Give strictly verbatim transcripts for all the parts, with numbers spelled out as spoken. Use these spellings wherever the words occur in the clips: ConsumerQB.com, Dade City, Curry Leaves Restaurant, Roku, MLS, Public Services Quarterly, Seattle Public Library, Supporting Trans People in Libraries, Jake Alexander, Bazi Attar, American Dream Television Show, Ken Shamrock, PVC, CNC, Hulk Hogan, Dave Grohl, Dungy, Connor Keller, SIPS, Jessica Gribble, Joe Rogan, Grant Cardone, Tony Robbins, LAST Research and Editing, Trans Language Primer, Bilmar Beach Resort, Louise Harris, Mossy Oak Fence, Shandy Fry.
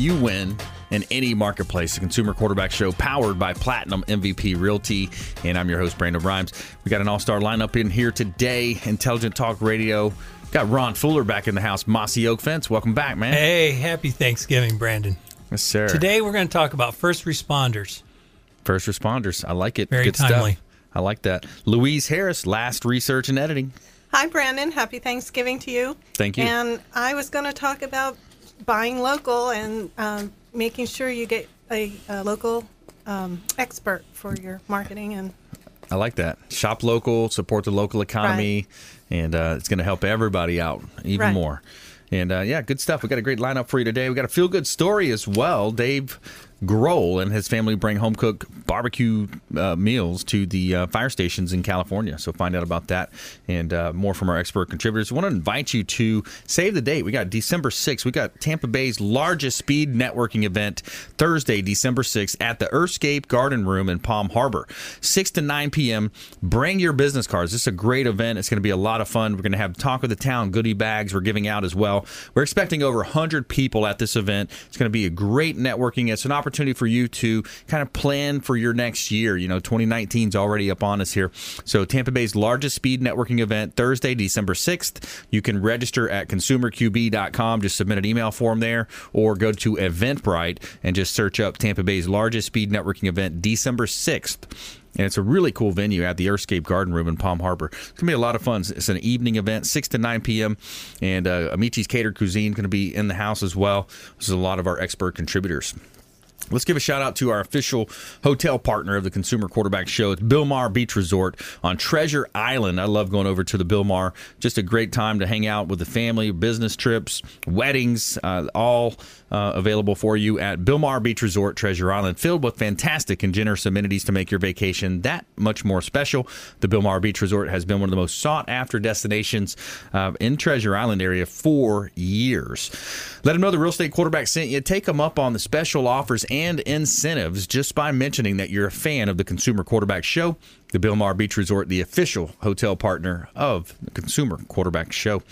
you win in any marketplace. The Consumer Quarterback Show, powered by Platinum M V P Realty, and I'm your host, Brandon Rimes. We got an all-star lineup in here today, Intelligent Talk Radio. Got Ron Fuller back in the house, Mossy Oak Fence. Welcome back, man. Hey, happy Thanksgiving, Brandon. Yes, sir. Today we're going to talk about first responders. First responders. I like it. Very Good timely. Stuff. I like that. Louise Harris, Last Research and Editing. Hi, Brandon. Happy Thanksgiving to you. Thank you. And I was going to talk about buying local and um, making sure you get a, a local um, expert for your marketing and. I like that. Shop local, support the local economy, right. and uh, it's going to help everybody out even right. more. And, uh, yeah, good stuff. We got a great lineup for you today. We got a feel-good story as well. Dave Grohl and his family bring home-cooked barbecue uh, meals to the uh, fire stations in California. So find out about that and uh, more from our expert contributors. We want to invite you to save the date. We got December sixth. We got Tampa Bay's largest speed networking event Thursday, December sixth at the Earthscape Garden Room in Palm Harbor, six to nine p.m. Bring your business cards. This is a great event. It's going to be a lot of fun. We're going to have Talk of the Town goodie bags we're giving out as well. We're expecting over one hundred people at this event. It's going to be a great networking. It's an opportunity. opportunity for you to kind of plan for your next year. You know, twenty nineteen is already up on us here. So Tampa Bay's largest speed networking event, Thursday, December sixth. You can register at Consumer Q B dot com. Just submit an email form there or go to Eventbrite and just search up Tampa Bay's largest speed networking event, December sixth. And it's a really cool venue at the Earthscape Garden Room in Palm Harbor. It's going to be a lot of fun. It's an evening event, six to nine p.m. And uh, Amici's Catered Cuisine is going to be in the house as well. This is a lot of our expert contributors. Let's give a shout-out to our official hotel partner of the Consumer Quarterback Show. It's Bilmar Beach Resort on Treasure Island. I love going over to the Bilmar. Just a great time to hang out with the family, business trips, weddings, uh, all uh, available for you at Bilmar Beach Resort, Treasure Island, filled with fantastic and generous amenities to make your vacation that much more special. The Bilmar Beach Resort has been one of the most sought-after destinations uh, in Treasure Island area for years. Let them know the Real Estate Quarterback sent you. Take them up on the special offers and and incentives just by mentioning that you're a fan of the Consumer Quarterback Show. The Bilmar Beach Resort, the official hotel partner of the Consumer Quarterback Show.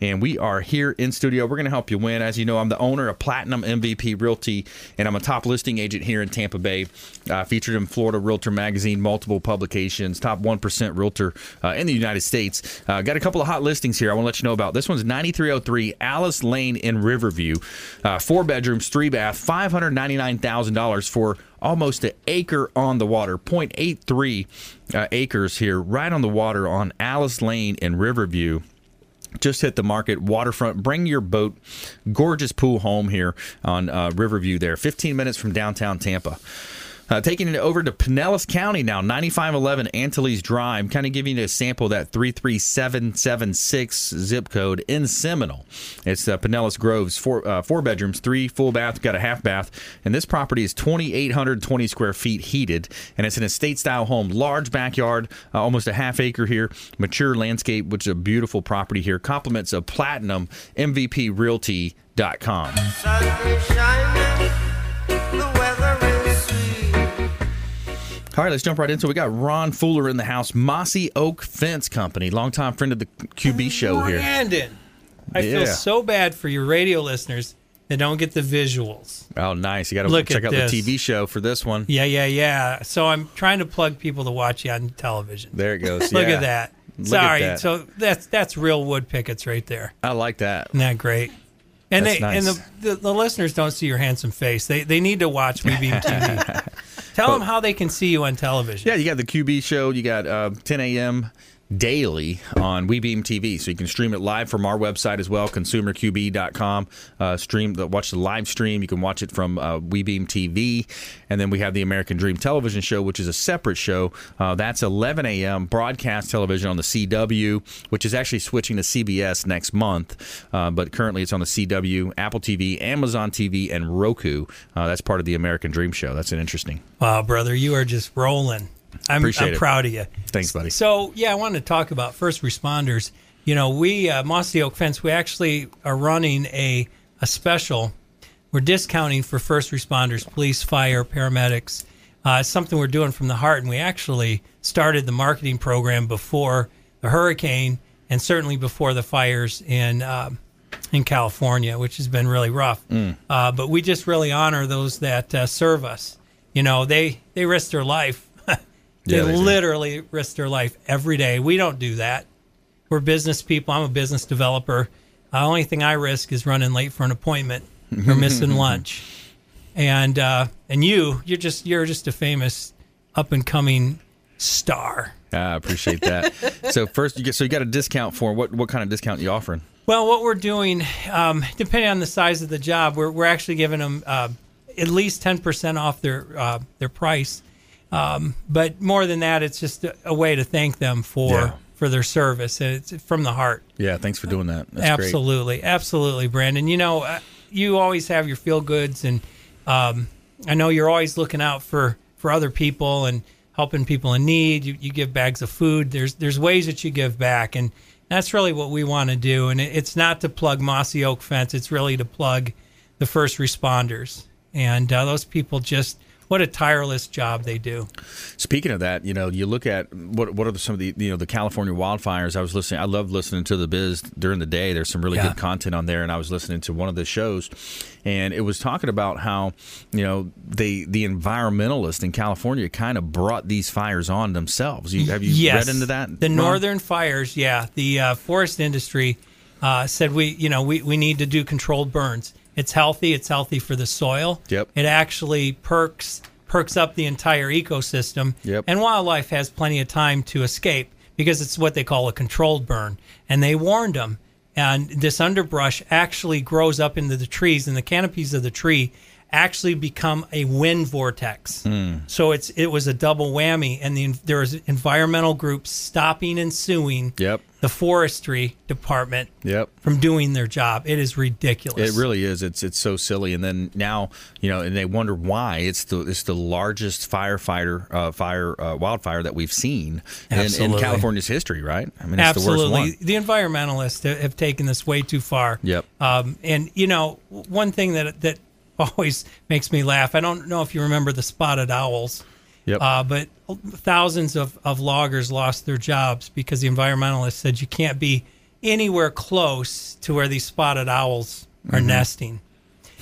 And we are here in studio. We're going to help you win. As you know, I'm the owner of Platinum M V P Realty, and I'm a top listing agent here in Tampa Bay. Uh, featured in Florida Realtor Magazine, multiple publications, top one percent realtor uh, in the United States. Uh, got a couple of hot listings here I want to let you know about. This one's ninety-three oh three Alice Lane in Riverview. Uh, four bedrooms, three bath, five hundred ninety-nine thousand dollars for almost an acre on the water, zero point eight three uh, acres here, right on the water on Alice Lane in Riverview. Just hit the market, waterfront, bring your boat, gorgeous pool home here on uh, Riverview there, fifteen minutes from downtown Tampa. Uh, taking it over to Pinellas County now, ninety-five eleven Antilles Drive, kind of giving you a sample of that three three seven seven six zip code in Seminole. It's uh, Pinellas Groves, four, uh, four bedrooms, three full bath, got a half bath. And this property is two thousand eight hundred twenty square feet heated, and it's an estate-style home, large backyard, uh, almost a half acre here, mature landscape, which is a beautiful property here. Compliments of Platinum M V P Realty dot com. All right, let's jump right into it. We got Ron Fuller in the house, Mossy Oak Fence Company, longtime friend of the Q B show here. Brandon, I yeah. feel so bad for your radio listeners that don't get the visuals. Oh, nice. You got to check out this. The T V show for this one. Yeah, yeah, yeah. So I'm trying to plug people to watch you on television. There it goes. Look yeah. at that. Look Sorry. At that. So that's that's real wood pickets right there. I like that. Isn't that great? And that's they nice. And the, the, the listeners don't see your handsome face. They they need to watch WeBeam T V. Tell but, them how they can see you on television. Yeah, you got the Q B show. You got uh, ten a.m. daily on WeBeam T V. So you can stream it live from our website as well, Consumer Q B dot com. Uh, stream the, watch the live stream. You can watch it from uh, WeBeam T V. And then we have the American Dream Television Show, which is a separate show. Uh, that's eleven a.m. broadcast television on the C W, which is actually switching to C B S next month. Uh, but currently it's on the C W, Apple T V, Amazon T V, and Roku. Uh, that's part of the American Dream Show. That's an interesting. Wow, brother, you are just rolling. I'm, Appreciate I'm it. proud of you. Thanks, buddy. So, yeah, I wanted to talk about first responders. You know, we, uh, Mossy Oak Fence, we actually are running a, a special. We're discounting for first responders, police, fire, paramedics. Uh, it's something we're doing from the heart, and we actually started the marketing program before the hurricane and certainly before the fires in um, in California, which has been really rough. Mm. Uh, but we just really honor those that uh, serve us. You know, they, they risk their life. They, yeah, they literally do. risk their life every day. We don't do that. We're business people. I'm a business developer. The only thing I risk is running late for an appointment or missing lunch. And uh, and you, you're just you're just a famous up and coming star. I appreciate that. So first, you get, so you got a discount for what? What kind of discount are you offering? Well, what we're doing, um, depending on the size of the job, we're we're actually giving them uh, at least ten percent off their uh, their price. Um, but more than that, it's just a, a way to thank them for yeah. for their service. And it's from the heart. Yeah, thanks for doing that. That's absolutely, great. absolutely, Brandon. You know, uh, you always have your feel goods, and um, I know you're always looking out for, for other people and helping people in need. You, you give bags of food. There's there's ways that you give back, and that's really what we want to do. And it, it's not to plug Mossy Oak Fence. It's really to plug the first responders, and uh, those people just. What a tireless job they do. Speaking of that, you know, you look at what what are the, some of the, you know, the California wildfires. I was listening. I love listening to the biz during the day. There's some really yeah. good content on there. And I was listening to one of the shows, and it was talking about how, you know, they the environmentalists in California kind of brought these fires on themselves. You, have you yes. read into that? The Ron? northern fires. Yeah. The uh, forest industry uh, said, we, you know, we, we need to do controlled burns. It's healthy. It's healthy for the soil. Yep. It actually perks perks up the entire ecosystem. Yep. And wildlife has plenty of time to escape because it's what they call a controlled burn. And they warned them. And this underbrush actually grows up into the trees, and the canopies of the tree actually become a wind vortex. Mm. So it's it was a double whammy. And the, there was environmental groups stopping and suing. Yep. The forestry department yep. from doing their job. It is ridiculous. It really is. It's it's so silly. And then now, you know, and they wonder why it's the it's the largest firefighter uh, fire uh, wildfire that we've seen in, in California's history, right? I mean, it's Absolutely. the worst one. The environmentalists have taken this way too far. Yep. Um, and you know, one thing that that always makes me laugh. I don't know if you remember the spotted owls. Yep. Uh, but thousands of, of loggers lost their jobs because the environmentalists said you can't be anywhere close to where these spotted owls are mm-hmm. nesting.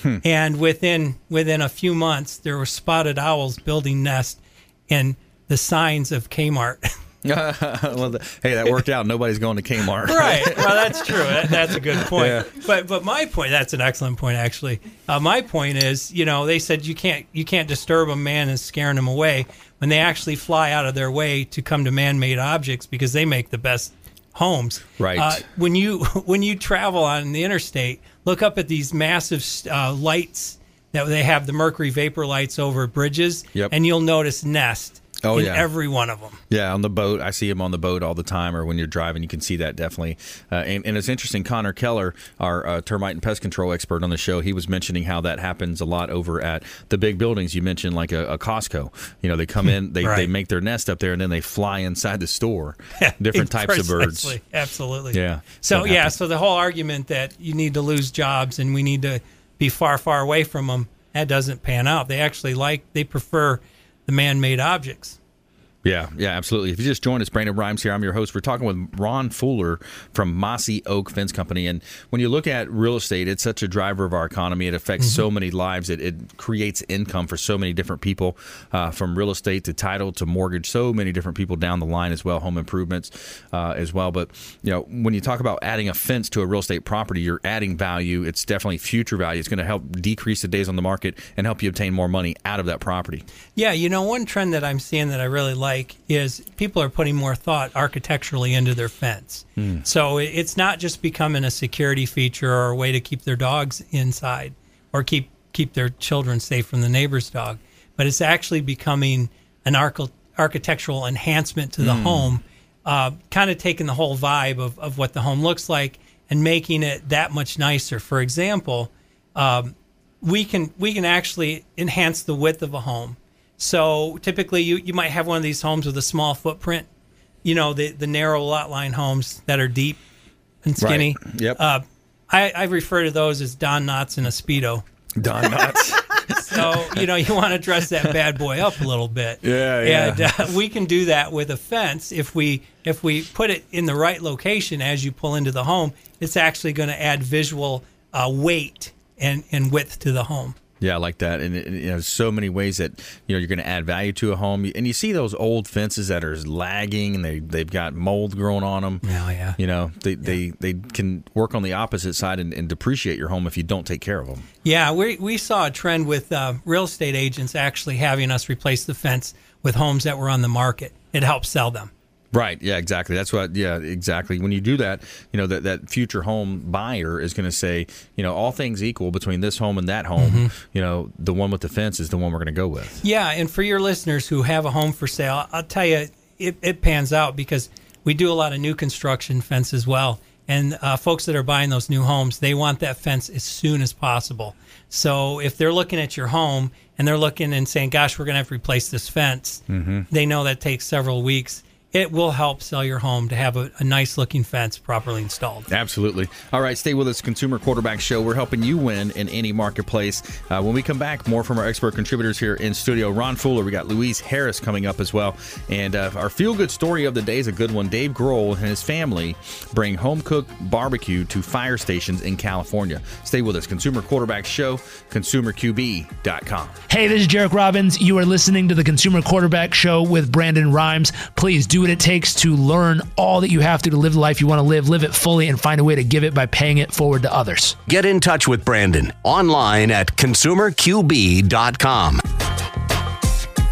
Hmm. And within within a few months, there were spotted owls building nests in the signs of Kmart. well, the, hey, that worked out. Nobody's going to Kmart. Right. Well, that's true. That, that's a good point. Yeah. But but my point, that's an excellent point, actually. Uh, my point is, you know, they said you can't you can't disturb a man and scaring him away when they actually fly out of their way to come to man-made objects because they make the best homes. Right. Uh, when you when you travel on the interstate, look up at these massive uh, lights that they have, the mercury vapor lights over bridges, yep. and you'll notice nests. Oh, in yeah. every one of them. Yeah, on the boat. I see him on the boat all the time, or when you're driving, you can see that definitely. Uh, and, and it's interesting, Connor Keller, our uh, termite and pest control expert on the show, he was mentioning how that happens a lot over at the big buildings. You mentioned like a, a Costco. You know, they come in, they, right. they make their nest up there, and then they fly inside the store. Yeah, different types of birds. Absolutely. Yeah. So, yeah, happens. so the whole argument that you need to lose jobs and we need to be far, far away from them, that doesn't pan out. They actually like, they prefer... the man-made objects. Yeah, yeah, absolutely. If you just joined us, Brandon Rimes here. I'm your host. We're talking with Ron Fuller from Mossy Oak Fence Company. And when you look at real estate, it's such a driver of our economy. It affects mm-hmm. so many lives. It, it creates income for so many different people, uh, from real estate to title to mortgage, so many different people down the line as well, home improvements uh, as well. But, you know, when you talk about adding a fence to a real estate property, you're adding value. It's definitely future value. It's going to help decrease the days on the market and help you obtain more money out of that property. Yeah, you know, one trend that I'm seeing that I really like like is people are putting more thought architecturally into their fence. Mm. So it's not just becoming a security feature or a way to keep their dogs inside or keep, keep their children safe from the neighbor's dog, but it's actually becoming an arch- architectural enhancement to the mm. home, uh, kind of taking the whole vibe of, of what the home looks like and making it that much nicer. For example, um, we can we can actually enhance the width of a home. So typically you, you might have one of these homes with a small footprint, you know, the, the narrow lot line homes that are deep and skinny. Right. Yep. Uh, I, I refer to those as Don Knotts in a Speedo. Don Knotts. So, you know, you want to dress that bad boy up a little bit. Yeah, yeah. And uh, we can do that with a fence. If we if we put it in the right location as you pull into the home, it's actually going to add visual uh, weight and, and width to the home. Yeah, I like that. And, and you know, so many ways that, you know, you're going to add value to a home. And you see those old fences that are lagging and they, they've got mold growing on them. Oh, yeah. You know, they, yeah. they, they can work on the opposite side and, and depreciate your home if you don't take care of them. Yeah, we we saw a trend with uh, real estate agents actually having us replace the fence with homes that were on the market. It helps sell them. Right. Yeah, exactly. That's what, yeah, exactly. When you do that, you know, that, that future home buyer is going to say, you know, all things equal between this home and that home, mm-hmm. you know, the one with the fence is the one we're going to go with. Yeah. And for your listeners who have a home for sale, I'll tell you, it, it pans out because we do a lot of new construction fence as well. And uh, folks that are buying those new homes, they want that fence as soon as possible. So if they're looking at your home and they're looking and saying, gosh, we're going to have to replace this fence, mm-hmm. they know that takes several weeks. It will help sell your home to have a, a nice-looking fence properly installed. Absolutely. All right, stay with us, Consumer Quarterback Show. We're helping you win in any marketplace. Uh, when we come back, more from our expert contributors here in studio. Ron Fuller, we got Louise Harris coming up as well. And uh, our feel-good story of the day is a good one. Dave Grohl and his family bring home-cooked barbecue to fire stations in California. Stay with us, Consumer Quarterback Show, Consumer Q B dot com. Hey, this is Jarek Robbins. You are listening to the Consumer Quarterback Show with Brandon Rimes. Please do what it takes to learn all that you have to to live the life you want to live, live it fully, and find a way to give it by paying it forward to others. Get in touch with Brandon online at Consumer Q B dot com.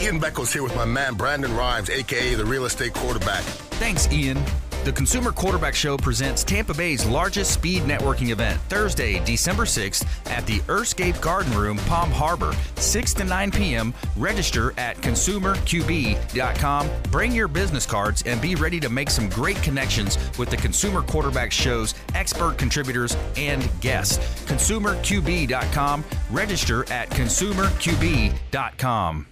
Ian Beckles here with my man, Brandon Rimes, a k a the real estate quarterback. Thanks, Ian. The Consumer Quarterback Show presents Tampa Bay's largest speed networking event, Thursday, December sixth at the Earthscape Garden Room, Palm Harbor, six to nine p.m. Register at Consumer Q B dot com. Bring your business cards and be ready to make some great connections with the Consumer Quarterback Show's expert contributors and guests. Consumer Q B dot com. Register at Consumer Q B dot com.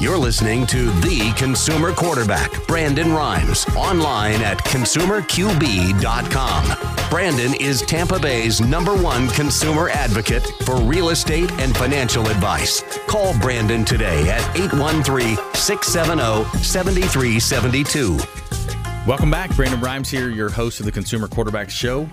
You're listening to The Consumer Quarterback, Brandon Rimes, online at Consumer Q B dot com. Brandon is Tampa Bay's number one consumer advocate for real estate and financial advice. Call Brandon today at eight one three, six seven zero, seven three seven two. Welcome back. Brandon Rimes here, your host of The Consumer Quarterback Show,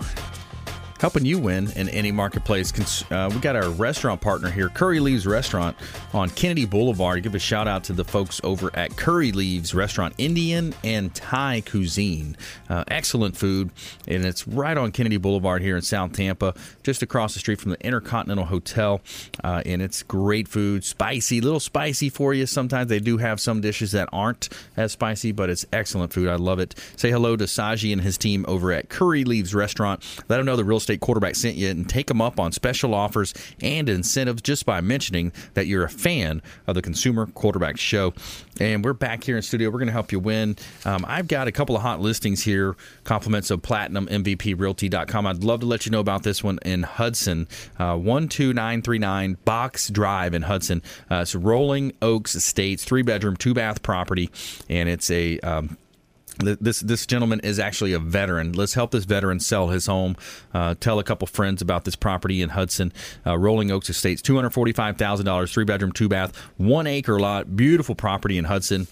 helping you win in any marketplace. Uh, we got our restaurant partner here, Curry Leaves Restaurant on Kennedy Boulevard. Give a shout out to the folks over at Curry Leaves Restaurant, Indian and Thai cuisine. Uh, excellent food, and it's right on Kennedy Boulevard here in South Tampa, just across the street from the Intercontinental Hotel, uh, and it's great food, spicy, little spicy for you. Sometimes they do have some dishes that aren't as spicy, but it's excellent food. I love it. Say hello to Saji and his team over at Curry Leaves Restaurant. Let them know the real estate quarterback sent you, and take them up on special offers and incentives just by mentioning that you're a fan of the Consumer Quarterback Show. And we're back here in studio. We're going to help you win. Um, I've got a couple of hot listings here, compliments of Platinum M V P Realty dot com. I'd love to let you know about this one in Hudson, uh, one two nine three nine Box Drive in Hudson. Uh, it's Rolling Oaks Estates, three-bedroom, two-bath property, and it's a um, This this gentleman is actually a veteran. Let's help this veteran sell his home. Uh, tell a couple friends about this property in Hudson, uh, Rolling Oaks Estates, two hundred forty-five thousand dollars, three-bedroom, two-bath, one-acre lot, beautiful property in Hudson.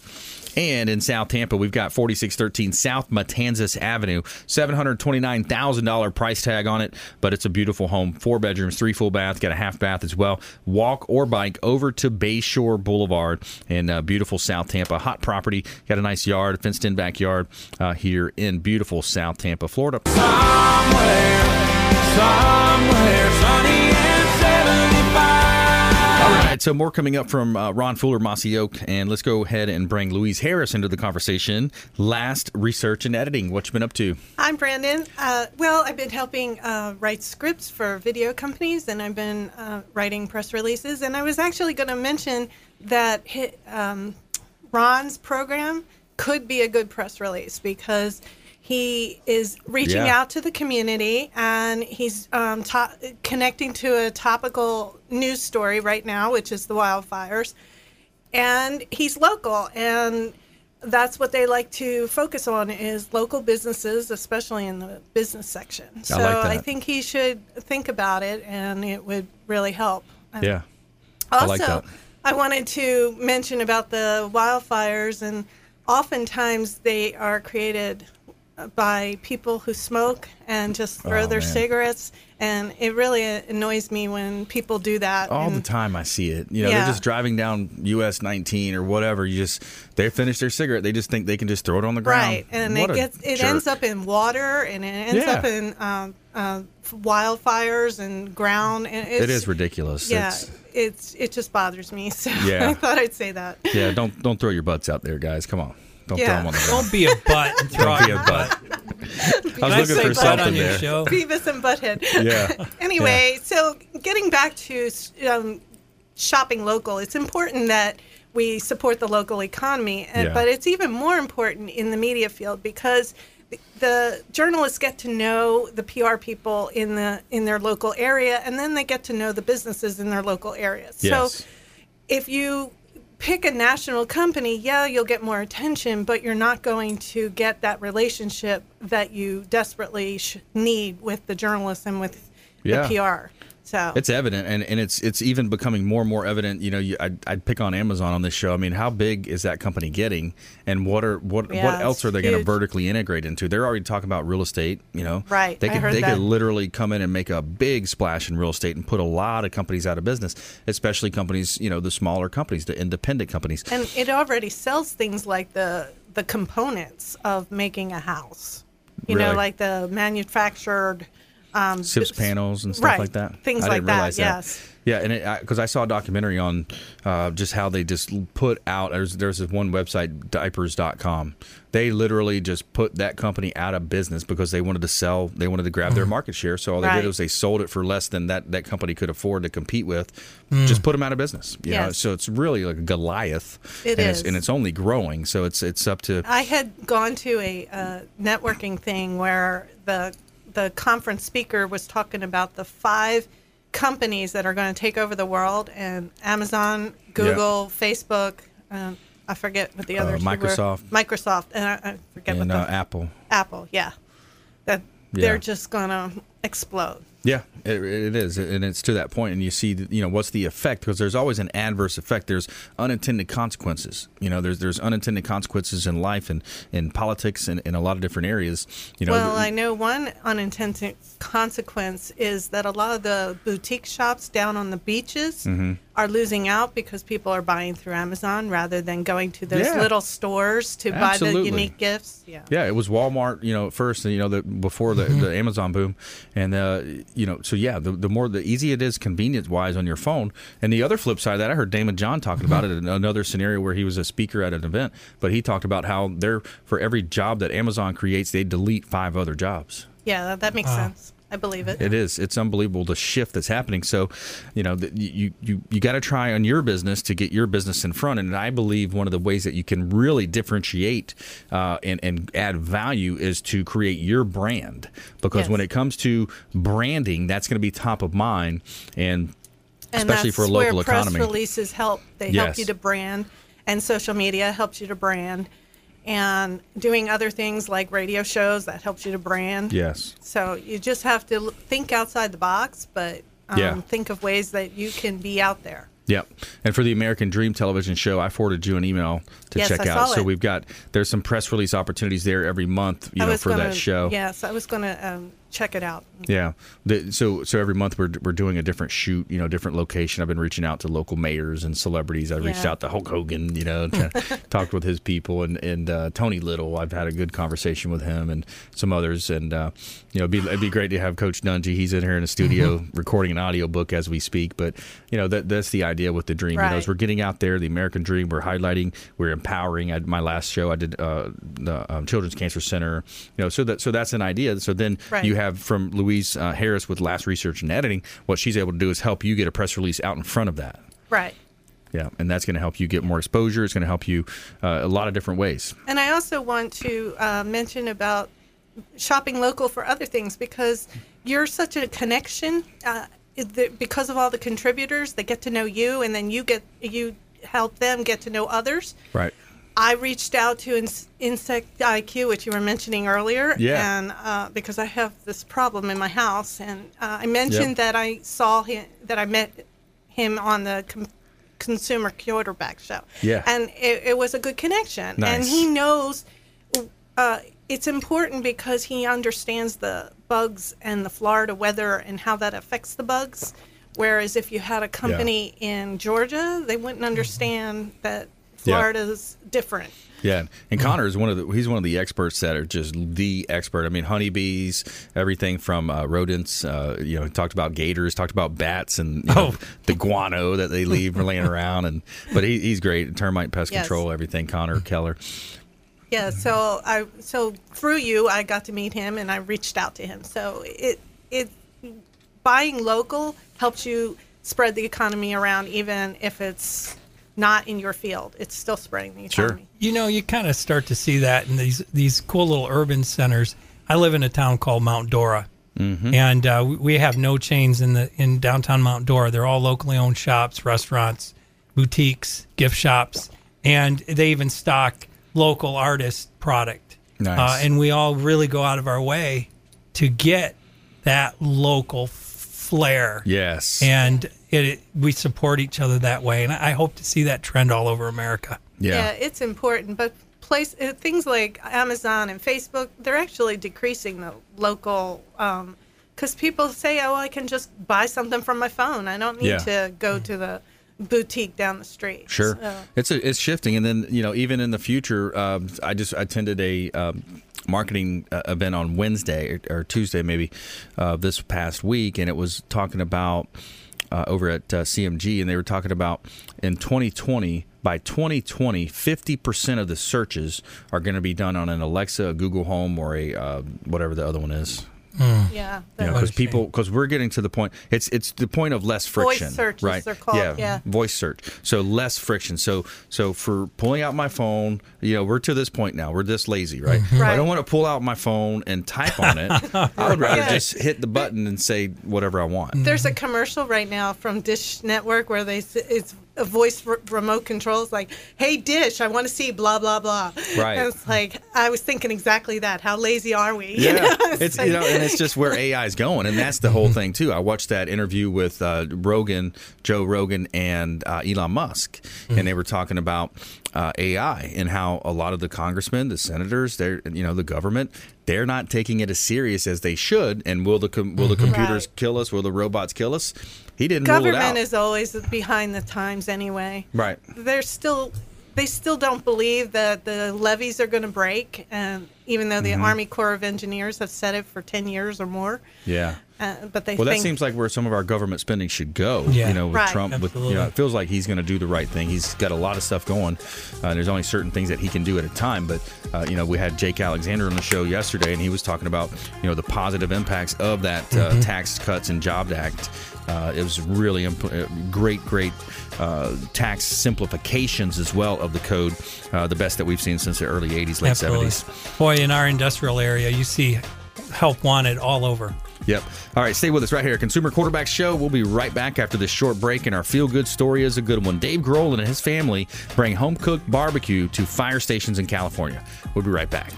And in South Tampa, we've got forty-six thirteen South Matanzas Avenue, seven hundred twenty-nine thousand dollars price tag on it, but it's a beautiful home, four bedrooms, three full baths, got a half bath as well. Walk or bike over to Bayshore Boulevard in uh, beautiful South Tampa. Hot property, got a nice yard, fenced-in backyard uh, here in beautiful South Tampa, Florida. Somewhere, somewhere sunny and seventy-five. All right, so more coming up from uh, Ron Fuller, Mossy Oak, and let's go ahead and bring Louise Harris into the conversation. Last Research and Editing, what you been up to? I'm Brandon. Uh, well, I've been helping uh, write scripts for video companies, and I've been uh, writing press releases. And I was actually going to mention that um, Ron's program could be a good press release because he is reaching yeah. out to the community, and he's um, to- connecting to a topical news story right now, which is the wildfires. And he's local, and that's what they like to focus on is local businesses, especially in the business section. I so like that. I think he should think about it, and it would really help. Yeah, I also, like that. I wanted to mention about the wildfires, and oftentimes they are created by people who smoke and just throw oh, their man. cigarettes, and it really annoys me when people do that. All and, the time I see it. You know, yeah. they're just driving down U S nineteen or whatever. You just they finish their cigarette, they just think they can just throw it on the ground. Right, and what it gets it jerk. ends up in water, and it ends yeah. up in um, uh, wildfires and ground. And it's, it is ridiculous. Yeah, it's, it's it just bothers me. So yeah. I thought I'd say that. Yeah, don't don't throw your butts out there, guys. Come on. Don't yeah. throw them on the ground. Don't be a butt. And throw Don't be a butt. I was looking for something on your there. Show. Beavis and Butthead. Yeah. Anyway, yeah. so getting back to um, shopping local, it's important that we support the local economy, and, yeah. but it's even more important in the media field because the, the journalists get to know the P R people in the in their local area, and then they get to know the businesses in their local area. Yes. So if you pick a national company, yeah, you'll get more attention, but you're not going to get that relationship that you desperately sh- need with the journalists and with yeah. the P R. So it's evident, and, and it's it's even becoming more and more evident. You know, you, I'd, I'd pick on Amazon on this show. I mean, how big is that company getting, and what are what yeah, what else are they going to vertically integrate into? They're already talking about real estate. You know, right? They could I heard they that. could literally come in and make a big splash in real estate and put a lot of companies out of business, especially companies, you know, the smaller companies, the independent companies. And it already sells things like the the components of making a house. You really? know, like the manufactured. Um, S I P S panels and stuff right, like that. Things I like didn't that, realize that, yes. Yeah, and because I, I saw a documentary on uh, just how they just put out, there's, there's this one website, diapers dot com. They literally just put that company out of business because they wanted to sell, they wanted to grab their market share. So all they right. did was they sold it for less than that, that company could afford to compete with. Mm. Just put them out of business. You yes. know? So it's really like a Goliath. It and is. It's, and it's only growing. So it's it's up to... I had gone to a uh, networking thing where the... the conference speaker was talking about the five companies that are going to take over the world, and Amazon, Google, yeah. Facebook, um, I forget what the other uh, two Microsoft. were. Microsoft. And I, I forget and, what the uh, Apple. Apple, yeah. That yeah. They're just going to explode. Yeah, it, it is, and it's to that point, and you see, you know, what's the effect? Because there's always an adverse effect. There's unintended consequences. You know, there's there's unintended consequences in life and in politics and in a lot of different areas. You know, well, I know one unintended consequence is that a lot of the boutique shops down on the beaches mm-hmm. are losing out because people are buying through Amazon rather than going to those yeah. little stores to Absolutely. buy the unique gifts. Yeah, yeah, it was Walmart, you know, at first, you know, the, before the, the Amazon boom, and uh, you know, so yeah, the, the more the easy it is convenience wise on your phone. And the other flip side of that, I heard Damon John talking about it in another scenario where he was a speaker at an event, but he talked about how they're for every job that Amazon creates, they delete five other jobs. Yeah, that makes uh. sense. I believe it. It is. It's unbelievable the shift that's happening. So, you know, the, you you, you got to try on your business to get your business in front. And I believe one of the ways that you can really differentiate uh, and, and add value is to create your brand. Because yes. when it comes to branding, that's going to be top of mind, and, and especially for a local economy. Press releases help. They yes. help you to brand, and social media helps you to brand. and doing other things like radio shows that helps you to brand. Yes. So you just have to think outside the box, but um, yeah. think of ways that you can be out there. Yep. And for the American Dream Television Show, I forwarded you an email to yes, check I out. Saw so it. We've got, there's some press release opportunities there every month, you I know, for gonna, that show. Yes, I was going to um, check it out. Yeah. The, so so every month we're we're doing a different shoot, you know, different location. I've been reaching out to local mayors and celebrities. I yeah. reached out to Hulk Hogan, you know, to, talked with his people, and and uh, Tony Little. I've had a good conversation with him and some others. And uh, you know, it'd be, it'd be great to have Coach Dungy. He's in here in the studio mm-hmm. recording an audio book as we speak. But you know, that that's the idea with the dream. Right. You know, as we're getting out there, the American dream. We're highlighting. We're empowering. I, my last show, I did uh, the um, Children's Cancer Center. You know, so that so that's an idea. So then right. you have. From Louise uh, Harris with LAST Research and Editing, what she's able to do is help you get a press release out in front of that. Right. Yeah, and that's going to help you get more exposure. It's going to help you uh, a lot of different ways. And I also want to uh, mention about shopping local for other things, because you're such a connection. Uh, because of all the contributors, they get to know you, and then you get you help them get to know others. Right. I reached out to Ins- Insect I Q, which you were mentioning earlier, yeah. and uh, because I have this problem in my house, and uh, I mentioned yep. that I saw him, that I met him on the com- Consumer Quarterback Show, yeah. and it, it was a good connection. Nice. And he knows uh, it's important because he understands the bugs and the Florida weather and how that affects the bugs. Whereas if you had a company yeah. in Georgia, they wouldn't understand that. Florida's yeah. different. Yeah, and Connor is one of the, he's one of the experts that are just the expert. I mean, honeybees, everything from uh, rodents, uh, you know, talked about gators, talked about bats and you know, oh. the guano that they leave laying around. And But he, he's great, termite pest yes. control, everything, Connor Keller. Yeah, so I so through you, I got to meet him and I reached out to him. So it it buying local helps you spread the economy around, even if it's not in your field. It's still spreading the economy. Sure. You know, you kind of start to see that in these these cool little urban centers. I live in a town called Mount Dora, mm-hmm. and uh, we have no chains in the in downtown Mount Dora. They're all locally owned shops, restaurants, boutiques, gift shops, and they even stock local artist product. Nice. Uh, and we all really go out of our way to get that local flair. Yes. And It, it, we support each other that way, and I hope to see that trend all over America. Yeah, yeah it's important, but place uh, things like Amazon and Facebook, they're actually decreasing the local, um, because people say, oh, I can just buy something from my phone. I don't need yeah. to go to the boutique down the street. Sure. So. It's a, it's shifting, and then, you know, even in the future, um, I just attended a... Um, marketing uh, event on Wednesday or, or Tuesday maybe uh, this past week, and it was talking about uh, over at uh, C M G, and they were talking about in twenty twenty, by twenty twenty, fifty percent of the searches are going to be done on an Alexa, a Google Home, or a uh, whatever the other one is. Mm. Yeah, because you know, people, because we're getting to the point. It's it's the point of less friction, voice search, right? They're called, yeah, yeah, voice search. So less friction. So so for pulling out my phone, you know, we're to this point now. We're this lazy, right? Mm-hmm. Right. I don't want to pull out my phone and type on it. I would rather yeah. just hit the button and say whatever I want. There's a commercial right now from Dish Network where they it's a voice r- remote controls like, "Hey Dish, I want to see blah blah blah." Right. And it's like I was thinking exactly that. How lazy are we? Yeah. You know? It's, it's like, you know. It's just where A I is going, and that's the whole thing too. I watched that interview with uh, Rogan, Joe Rogan, and uh, Elon Musk, mm-hmm. and they were talking about uh, A I and how a lot of the congressmen, the senators, they're you know the government, they're not taking it as serious as they should. And will the com- will the computers right. kill us? Will the robots kill us? He didn't rule it out. Government is always behind the times anyway. Right? They're still. They still don't believe that the levees are going to break, and even though the mm-hmm. Army Corps of Engineers have said it for ten years or more. Yeah. Uh, but they well, think, that seems like where some of our government spending should go. Yeah. You know, with right. Trump, with, you know, it feels like he's going to do the right thing. He's got a lot of stuff going. Uh, and there's only certain things that he can do at a time. But, uh, you know, we had Jake Alexander on the show yesterday, and he was talking about, you know, the positive impacts of that uh, mm-hmm. Tax Cuts and Jobs Act. Uh, it was really imp- great, great uh, tax simplifications as well of the code, uh, the best that we've seen since the early eighties, late Absolutely. seventies. Boy, in our industrial area, you see help wanted all over. Yep. All right, stay with us right here at Consumer Quarterback Show. We'll be right back after this short break, and our feel-good story is a good one. Dave Grohl and his family bring home-cooked barbecue to fire stations in California. We'll be right back.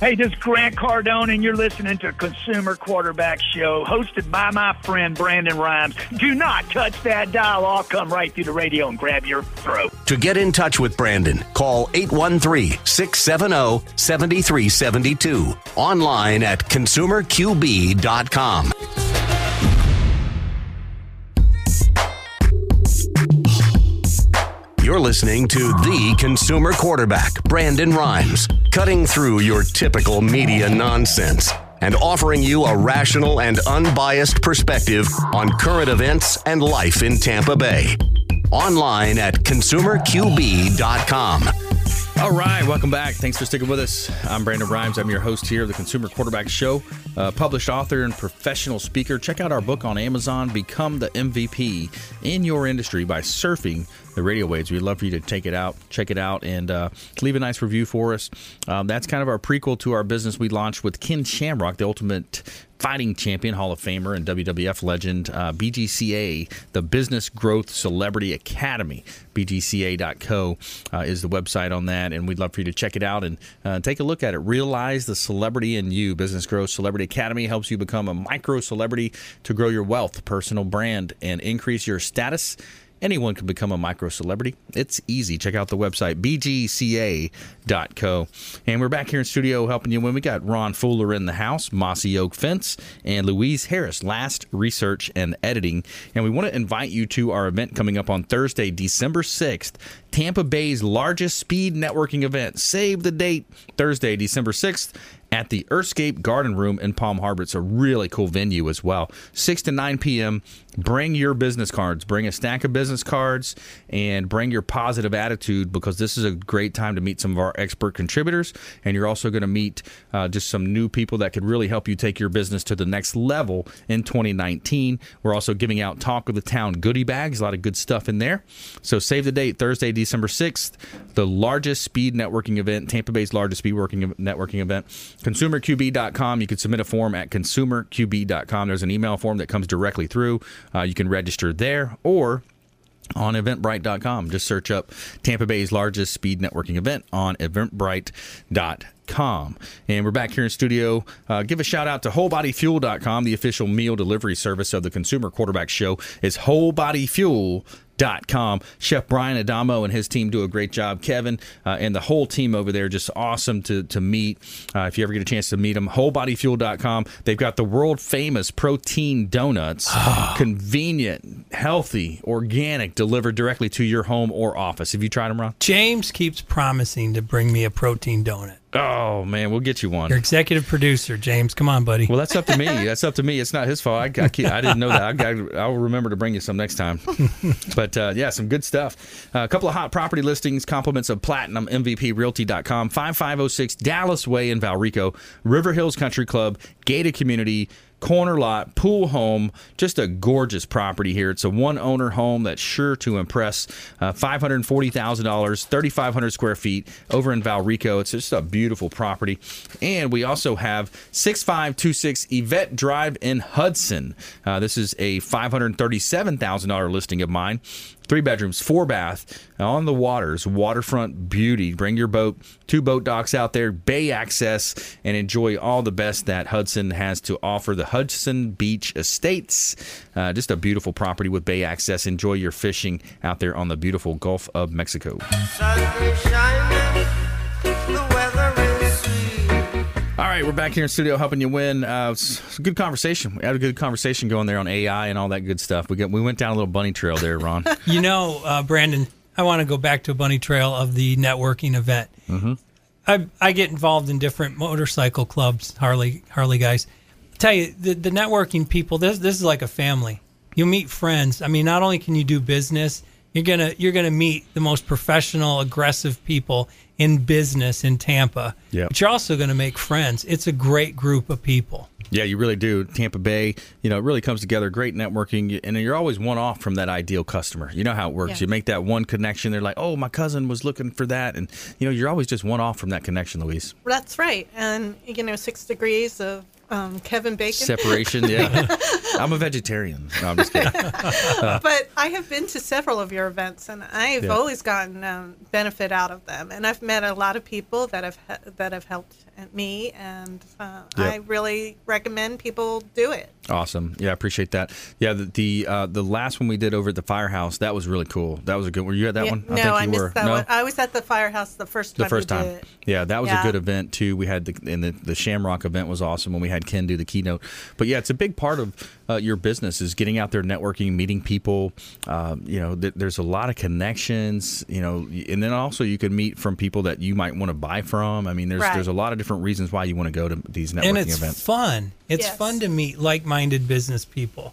Hey, this is Grant Cardone, and you're listening to Consumer Quarterback Show, hosted by my friend Brandon Rimes. Do not touch that dial. I'll come right through the radio and grab your throat. To get in touch with Brandon, call eight one three, six seven zero, seven three seven two, online at Consumer Q B dot com. You're listening to the Consumer Quarterback, Brandon Rimes, cutting through your typical media nonsense and offering you a rational and unbiased perspective on current events and life in Tampa Bay. Online at Consumer Q B dot com. All right, welcome back. Thanks for sticking with us. I'm Brandon Rimes. I'm your host here of the Consumer Quarterback Show, uh, published author and professional speaker. Check out our book on Amazon, Become the M V P in Your Industry by Surfing the Radio Waves. We'd love for you to take it out, check it out, and uh, leave a nice review for us. Um, that's kind of our prequel to our business we launched with Ken Shamrock, the ultimate fighting champion, Hall of Famer, and W W F legend, uh, B G C A, the Business Growth Celebrity Academy. B G C A dot co uh, is the website on that, and we'd love for you to check it out and uh, take a look at it. Realize the celebrity in you. Business Growth Celebrity Academy helps you become a micro-celebrity to grow your wealth, personal brand, and increase your status. Anyone can become a micro-celebrity. It's easy. Check out the website, B G C A dot co. And we're back here in studio helping you. When we got Ron Fuller in the house, Mossy Oak Fence, and Louise Harris, Last Research and Editing. And we want to invite you to our event coming up on Thursday, December sixth, Tampa Bay's largest speed networking event. Save the date, Thursday, December sixth. At the Earthscape Garden Room in Palm Harbor. It's a really cool venue as well. six to nine p.m., bring your business cards. Bring a stack of business cards and bring your positive attitude, because this is a great time to meet some of our expert contributors, and you're also going to meet uh, just some new people that could really help you take your business to the next level in twenty nineteen. We're also giving out Talk of the Town goodie bags, a lot of good stuff in there. So save the date, Thursday, December sixth, the largest speed networking event, Tampa Bay's largest speed working networking event. Consumer Q B dot com. You can submit a form at Consumer Q B dot com. There's an email form that comes directly through. Uh, you can register there or on Eventbrite dot com. Just search up Tampa Bay's largest speed networking event on Eventbrite dot com. Com. And we're back here in studio. Uh, give a shout out to Whole Body Fuel dot com, the official meal delivery service of the Consumer Quarterback Show. It's Whole Body Fuel dot com. Chef Brian Adamo and his team do a great job. Kevin uh, and the whole team over there, just awesome to, to meet. Uh, if you ever get a chance to meet them, Whole Body Fuel dot com. They've got the world famous protein donuts, convenient, healthy, organic, delivered directly to your home or office. Have you tried them, Ron? James keeps promising to bring me a protein donut. Oh, man, we'll get you one. Your executive producer, James. Come on, buddy. Well, that's up to me. That's up to me. It's not his fault. I, I, keep, I didn't know that. I, I, I'll remember to bring you some next time. But, uh, yeah, some good stuff. Uh, a couple of hot property listings, compliments of Platinum M V P Realty dot com, five five oh six Dallas Way in Valrico, River Hills Country Club, gated community, corner lot, pool home, just a gorgeous property here. It's a one-owner home that's sure to impress. Uh, five hundred forty thousand dollars, thirty-five hundred square feet over in Valrico. It's just a beautiful property. And we also have six five two six Yvette Drive in Hudson. Uh, this is a five hundred thirty-seven thousand dollars listing of mine. Three bedrooms, four bath, on the waters, waterfront beauty. Bring your boat, two boat docks out there, bay access, and enjoy all the best that Hudson has to offer. The Hudson Beach Estates, uh, just a beautiful property with bay access. Enjoy your fishing out there on the beautiful Gulf of Mexico. All right, we're back here in studio helping you win. Uh, it's a good conversation. We had a good conversation going there on A I and all that good stuff. We got, we went down a little bunny trail there, Ron. You know, uh, Brandon, I want to go back to a bunny trail of the networking event. Mm-hmm. I I get involved in different motorcycle clubs, Harley Harley guys. I tell you, the, the networking people, this this is like a family. You meet friends. I mean, not only can you do business, you're gonna you're gonna meet the most professional, aggressive people in business in Tampa, yep. But you're also going to make friends. It's a great group of people. Yeah, you really do. Tampa Bay, you know, it really comes together. Great networking, and you're always one off from that ideal customer. You know how it works. Yeah. You make that one connection. They're like, oh, my cousin was looking for that, and you know, you're always just one off from that connection, Louise. That's right, and you know, six degrees of um, Kevin Bacon. Separation, yeah. I'm a vegetarian. No, I'm just kidding. Uh, but I have been to several of your events, and I've yeah. always gotten um, benefit out of them. And I've met a lot of people that have that have helped me, and uh, yep. I really recommend people do it. Awesome. Yeah, I appreciate that. Yeah, the the, uh, the last one we did over at the firehouse, that was really cool. That was a good one. Were you at that yeah, one? I no, think you I missed were. that no? one. I was at the firehouse the first time. The first time. Did. Yeah, that was yeah. a good event too. We had the and the, the Shamrock event was awesome when we had Ken do the keynote. But yeah, it's a big part of uh, your business is getting out there, networking, meeting people. Uh, you know, th there's a lot of connections. You know, and then also you can meet from people that you might want to buy from. I mean, there's right. there's a lot of different reasons why you want to go to these networking and it's events. It's fun. It's yes. fun to meet like my. business people.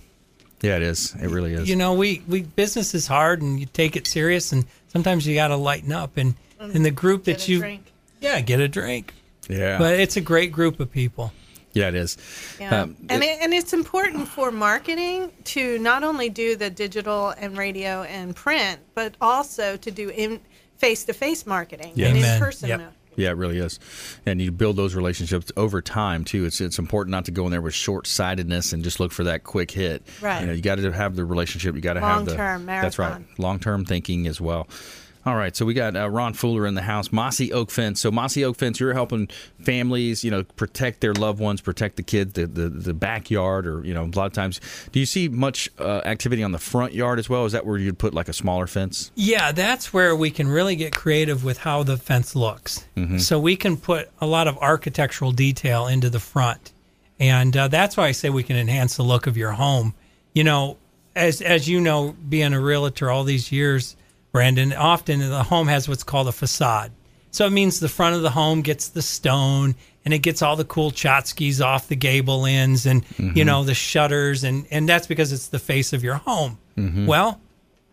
Yeah, it is. It really is. You know, we, we business is hard, and you take it serious, and sometimes you got to lighten up. And in the group that get a you, drink. yeah, get a drink. Yeah, but it's a great group of people. Yeah, it is. Yeah. Um, and it, and it's important for marketing to not only do the digital and radio and print, but also to do in face to face marketing yeah. and Amen. in person. Yep. Yeah, it really is. And you build those relationships over time, too. It's it's important not to go in there with short-sightedness and just look for that quick hit. Right. You know, you got to have the relationship. You got to have the long-term marathon. That's right. Long-term thinking as well. All right, so we got uh, Ron Fuller in the house, Mossy Oak Fence. So Mossy Oak Fence, you're helping families, you know, protect their loved ones, protect the kids, the, the, the backyard, or, you know, a lot of times. Do you see much uh, activity on the front yard as well? Is that where you'd put, like, a smaller fence? Yeah, that's where we can really get creative with how the fence looks. Mm-hmm. So we can put a lot of architectural detail into the front. And uh, that's why I say we can enhance the look of your home. You know, as as you know, being a realtor all these years, Brandon, often the home has what's called a facade. So it means the front of the home gets the stone, and it gets all the cool tchotchkes off the gable ends and, mm-hmm. you know, the shutters, and, and that's because it's the face of your home. Mm-hmm. Well,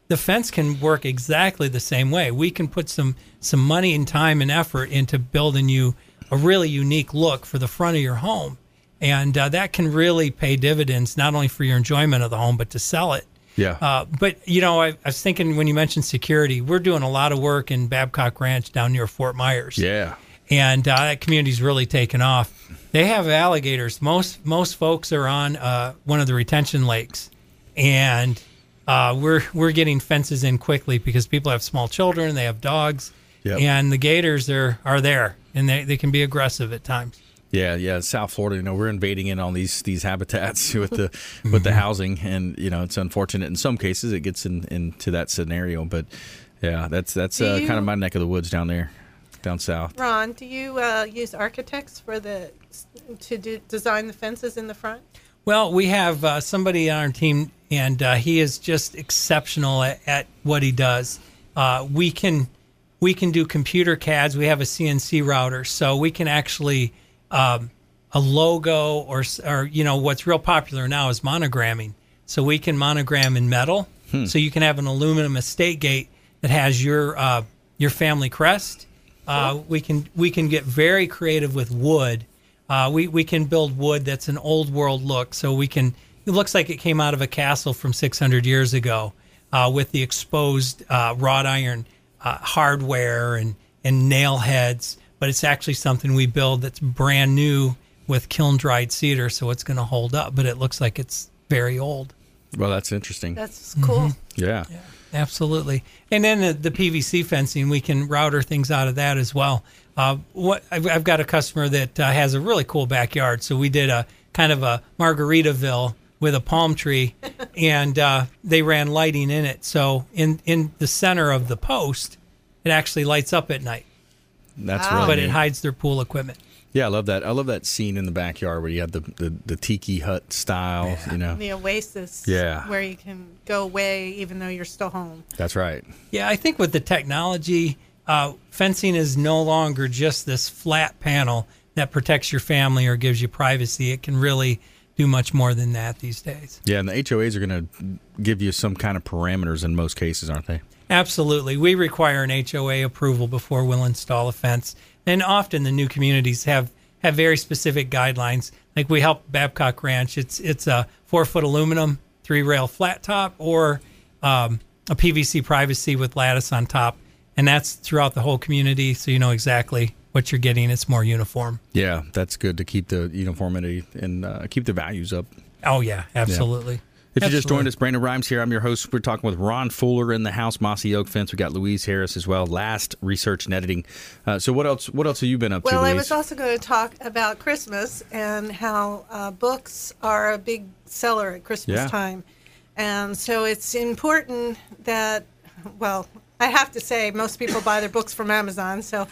the fence can work exactly the same way. We can put some, some money and time and effort into building you a really unique look for the front of your home, and uh, that can really pay dividends, not only for your enjoyment of the home, but to sell it. Yeah. Uh, but, you know, I, I was thinking when you mentioned security, we're doing a lot of work in Babcock Ranch down near Fort Myers. Yeah. And uh, that community's really taken off. They have alligators. Most most folks are on uh, one of the retention lakes, and uh, we're we're getting fences in quickly because people have small children, they have dogs, yep. and the gators are, are there, and they, they can be aggressive at times. Yeah, yeah, South Florida. You know, we're invading in on these these habitats with the with the housing, and you know, it's unfortunate in some cases. It gets in, into that scenario, but yeah, that's that's uh, you, kind of my neck of the woods down there, down south. Ron, do you uh, use architects for the to do, design the fences in the front? Well, we have uh, somebody on our team, and uh, he is just exceptional at, at what he does. Uh, we can we can do computer C A Ds. We have a C N C router, so we can actually. Um, a logo or, or, you know, what's real popular now is monogramming. So we can monogram in metal. Hmm. So you can have an aluminum estate gate that has your uh, your family crest. Uh, cool. We can we can get very creative with wood. Uh, we, we can build wood that's an old world look. So we can, it looks like it came out of a castle from six hundred years ago uh, with the exposed uh, wrought iron uh, hardware and, and nail heads. But it's actually something we build that's brand new with kiln-dried cedar, so it's going to hold up. But it looks like it's very old. Well, that's interesting. That's cool. Mm-hmm. yeah. yeah. Absolutely. And then the, the P V C fencing, we can router things out of that as well. Uh, what I've, I've got a customer that uh, has a really cool backyard, so we did a kind of a Margaritaville with a palm tree, and uh, they ran lighting in it. So in, in the center of the post, it actually lights up at night. That's wow. really but neat. It hides their pool equipment. Yeah, I love that. I love that scene in the backyard where you have the, the, the tiki hut style, yeah. you know. The oasis yeah. where you can go away even though you're still home. That's right. Yeah, I think with the technology, uh, fencing is no longer just this flat panel that protects your family or gives you privacy. It can really do much more than that these days. Yeah, and the H O As are going to give you some kind of parameters in most cases, aren't they? Absolutely. We require an H O A approval before we'll install a fence. And often the new communities have, have very specific guidelines. Like we help Babcock Ranch. It's it's a four-foot aluminum, three-rail flat top, or um, a P V C privacy with lattice on top. And that's throughout the whole community, so you know exactly what you're getting. It's more uniform. Yeah, that's good to keep the uniformity and uh, keep the values up. Oh, yeah, absolutely. Yeah. If Absolutely. You just joined us, Brandon Rimes here. I'm your host. We're talking with Ron Fuller in the house, Mossy Oak Fence. We've got Louise Harris as well, LAST Research and Editing. Uh, so what else What else have you been up well, to, Well, I was also going to talk about Christmas and how uh, books are a big seller at Christmas yeah. time. And so it's important that, well, I have to say most people buy their books from Amazon. So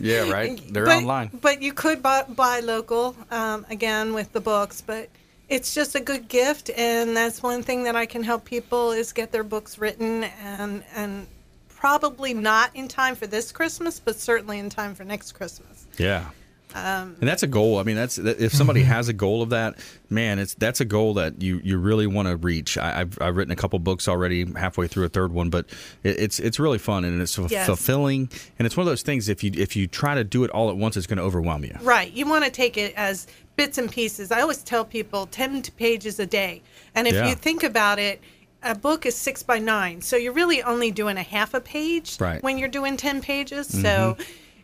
Yeah, right. They're but, online. But you could buy, buy local, um, again, with the books, but it's just a good gift, and that's one thing that I can help people is get their books written, and and probably not in time for this Christmas, but certainly in time for next Christmas. Yeah. Um, and that's a goal. I mean, that's if somebody mm-hmm. has a goal of that, man, it's that's a goal that you, you really want to reach. I, I've I've written a couple books already, halfway through a third one, but it, it's it's really fun and it's yes. fulfilling. And it's one of those things. If you if you try to do it all at once, it's going to overwhelm you. Right. You want to take it as bits and pieces. I always tell people ten pages a day, and if yeah. you think about it, a book is six by nine, so you're really only doing a half a page right. when you're doing ten pages. Mm-hmm. So.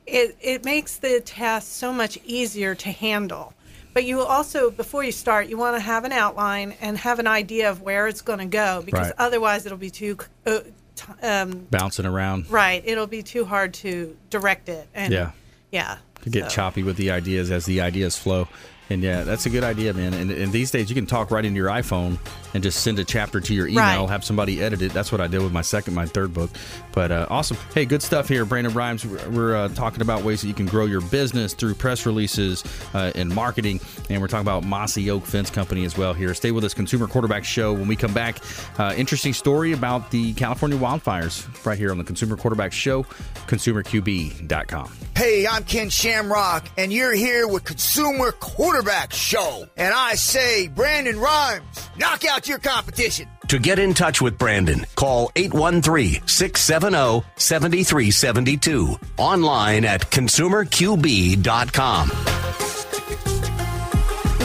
It it makes the task so much easier to handle. But you also, before you start, you want to have an outline and have an idea of where it's going to go, because right. otherwise it'll be too... Uh, t- um, Bouncing around. Right. It'll be too hard to direct it. And yeah. Yeah. To get so. choppy with the ideas as the ideas flow. And yeah, that's a good idea, man. And, and these days you can talk right into your iPhone and just send a chapter to your email, right. have somebody edit it. That's what I did with my second, my third book. But uh, awesome. Hey, good stuff here. Brandon Rimes, we're, we're uh, talking about ways that you can grow your business through press releases uh, and marketing. And we're talking about Mossy Oak Fence Company as well here. Stay with us, Consumer Quarterback Show. When we come back, uh, interesting story about the California wildfires right here on the Consumer Quarterback Show, Consumer Q B dot com. Hey, I'm Ken Shamrock, and you're here with Consumer Quarterback. Quarterback Show, and I say Brandon Rimes, knock out your competition. To get in touch with Brandon, call eight one three, six seven zero, seven three seven two, online at Consumer Q B dot com.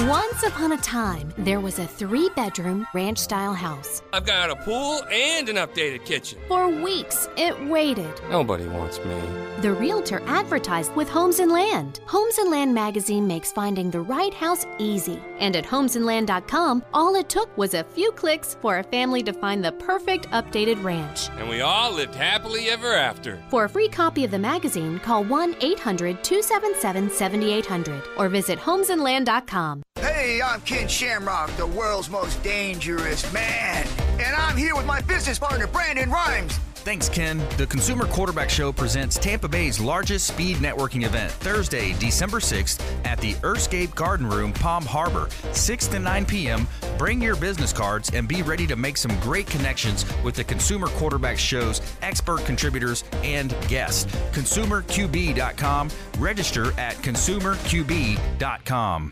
Once upon a time, there was a three-bedroom ranch-style house. I've got a pool and an updated kitchen. For weeks, it waited. Nobody wants me. The realtor advertised with Homes and Land. Homes and Land magazine makes finding the right house easy. And at homes and land dot com, all it took was a few clicks for a family to find the perfect updated ranch. And we all lived happily ever after. For a free copy of the magazine, call one eight hundred, two seven seven, seven eight hundred or visit homes and land dot com. Hey, I'm Ken Shamrock, the world's most dangerous man. And I'm here with my business partner, Brandon Rimes. Thanks, Ken. The Consumer Quarterback Show presents Tampa Bay's largest speed networking event, Thursday, December sixth, at the Earthscape Garden Room, Palm Harbor, six to nine p.m. Bring your business cards and be ready to make some great connections with the Consumer Quarterback Show's expert contributors and guests. Consumer Q B dot com. Register at Consumer Q B dot com.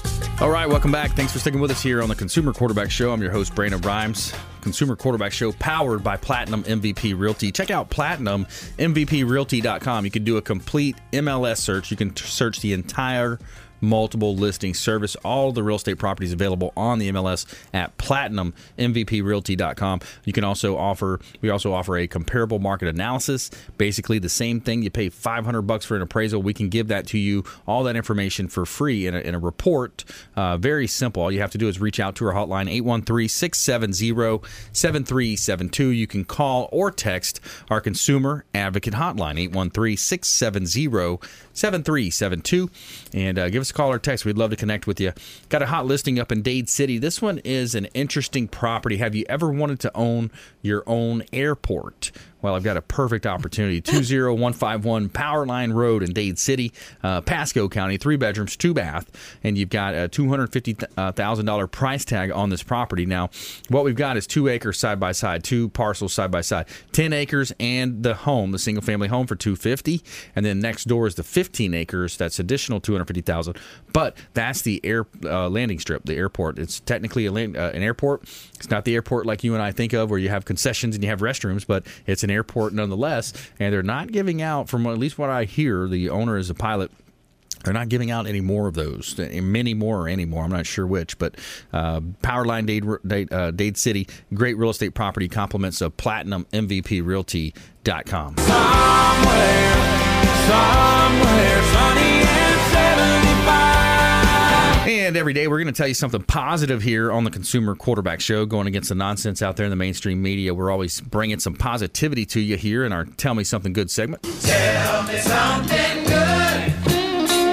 All right, welcome back. Thanks for sticking with us here on the Consumer Quarterback Show. I'm your host, Brandon Rimes. Consumer Quarterback Show powered by Platinum M V P Realty. Check out Platinum M V P Realty dot com. You can do a complete M L S search. You can t- search the entire multiple listing service, all the real estate properties available on the M L S at Platinum M V P Realty dot com. You can also offer, we also offer a comparable market analysis, basically the same thing. You pay five hundred bucks for an appraisal. We can give that to you, all that information for free in a, in a report. Uh, very simple. All you have to do is reach out to our hotline, eight one three, six seven zero, seven three seven two. You can call or text our consumer advocate hotline, eight one three, six seven zero, seven three seven two, and uh, give us a call or text. We'd love to connect with you. Got a hot listing up in Dade City. This one is an interesting property. Have you ever wanted to own your own airport? Well, I've got a perfect opportunity. two zero one five one Powerline Road in Dade City, uh, Pasco County, three bedrooms, two bath, and you've got a two hundred fifty thousand dollars price tag on this property. Now, what we've got is two acres side by side, two parcels side by side, ten acres and the home, the single family home for two hundred fifty thousand dollars, and then next door is the fifteen acres, that's additional two hundred fifty thousand dollars, but that's the air uh, landing strip, the airport. It's technically a land, uh, an airport. It's not the airport like you and I think of where you have concessions and you have restrooms, but it's an airport nonetheless, and they're not giving out, from at least what I hear, the owner is a pilot, they're not giving out any more of those, many more or any more, I'm not sure which, but uh, Powerline Dade, Dade, uh, Dade City, great real estate property, compliments of Platinum M V P Realty dot com. Somewhere, somewhere sunny and seventy-five. And every day we're going to tell you something positive here on the Consumer Quarterback Show, going against the nonsense out there in the mainstream media. We're always bringing some positivity to you here in our Tell Me Something Good segment. Tell me something good.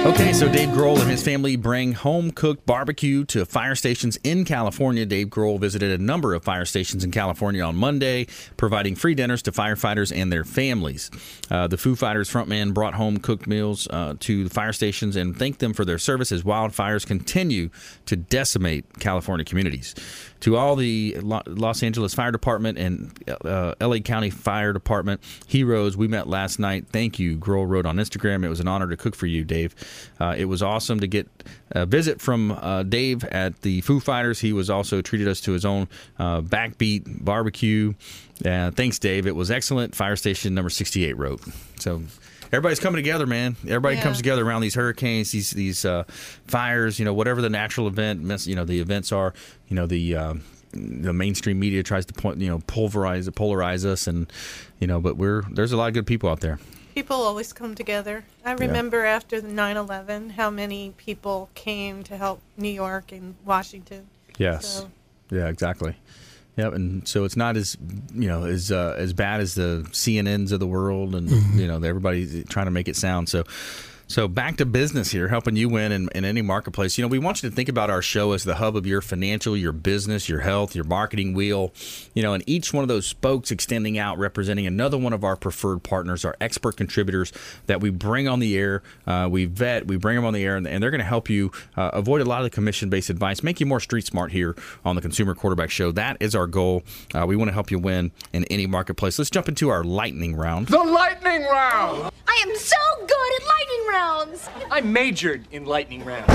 Okay, so Dave Grohl and his family bring home-cooked barbecue to fire stations in California. Dave Grohl visited a number of fire stations in California on Monday, providing free dinners to firefighters and their families. Uh, the Foo Fighters frontman brought home-cooked meals uh, to the fire stations and thanked them for their service as wildfires continue to decimate California communities. To all the Los Angeles Fire Department and uh, L A County Fire Department heroes we met last night, thank you, Grohl wrote on Instagram. It was an honor to cook for you, Dave. Uh, it was awesome to get a visit from uh, Dave at the Foo Fighters. He was also treated us to his own uh, backbeat barbecue. Uh, thanks, Dave. It was excellent. Fire Station Number sixty-eight wrote. So everybody's coming together, man. Everybody yeah. comes together around these hurricanes, these these uh, fires, you know, whatever the natural event, you know, the events are, you know, the um, the mainstream media tries to point, you know, pulverize, polarize us, and you know, but we're there's a lot of good people out there. People always come together. I remember yeah. after the nine eleven how many people came to help New York and Washington. Yes. So. Yeah, exactly. Yeah, and so it's not as you know as uh, as bad as the C N Ns of the world, and mm-hmm. you know everybody's trying to make it sound so. So back to business here, helping you win in, in any marketplace. You know, we want you to think about our show as the hub of your financial, your business, your health, your marketing wheel. You know, and each one of those spokes extending out, representing another one of our preferred partners, our expert contributors that we bring on the air. Uh, we vet, we bring them on the air, and, and they're going to help you uh, avoid a lot of the commission-based advice, make you more street smart here on the Consumer Quarterback Show. That is our goal. Uh, we want to help you win in any marketplace. Let's jump into our lightning round. The lightning round! I am so good at lightning round! I majored in lightning rounds.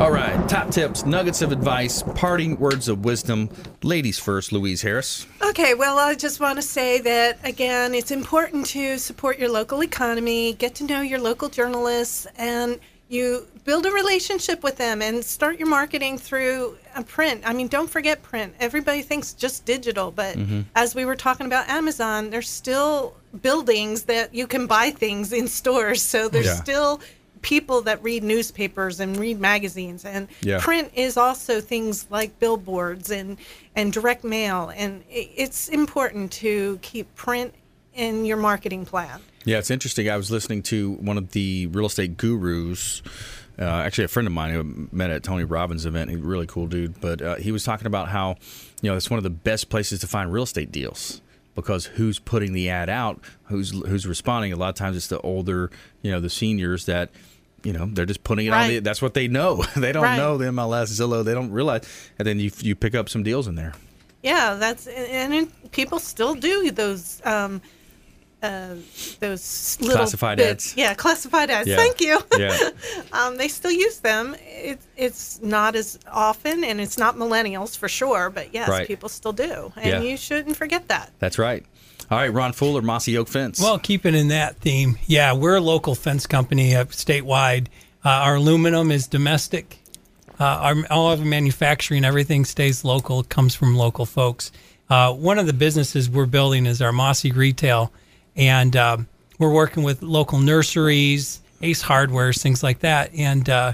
All right, top tips, nuggets of advice, parting words of wisdom. Ladies first, Louise Harris. Okay, well, I just want to say that, again, it's important to support your local economy, get to know your local journalists, and you build a relationship with them and start your marketing through a print. I mean, don't forget print. Everybody thinks just digital, but mm-hmm. as we were talking about Amazon, there's still buildings that you can buy things in stores. So there's yeah. still people that read newspapers and read magazines. And yeah. print is also things like billboards and, and direct mail. And it's important to keep print in your marketing plan. Yeah, it's interesting. I was listening to one of the real estate gurus, uh, actually a friend of mine who I met at Tony Robbins' event. He's a really cool dude. But uh, he was talking about how, you know, it's one of the best places to find real estate deals because who's putting the ad out, who's who's responding. A lot of times it's the older, you know, the seniors that, you know, they're just putting it right. on. The, that's what they know. They don't right. know the M L S, Zillow. They don't realize. And then you you pick up some deals in there. Yeah, that's and, and people still do those um Uh, those little classified bits. ads. Yeah, classified ads. Yeah. Thank you. Yeah. um, they still use them. It, it's not as often, and it's not millennials for sure, but yes, right. people still do. And yeah. you shouldn't forget that. That's right. All right, Ron Fuller, Mossy Oak Fence. Well, keeping in that theme, yeah, we're a local fence company uh, statewide. Uh, our aluminum is domestic. Uh, our, all of our manufacturing, everything stays local, comes from local folks. Uh, one of the businesses we're building is our Mossy Retail. And um, we're working with local nurseries, Ace Hardware, things like that. And uh,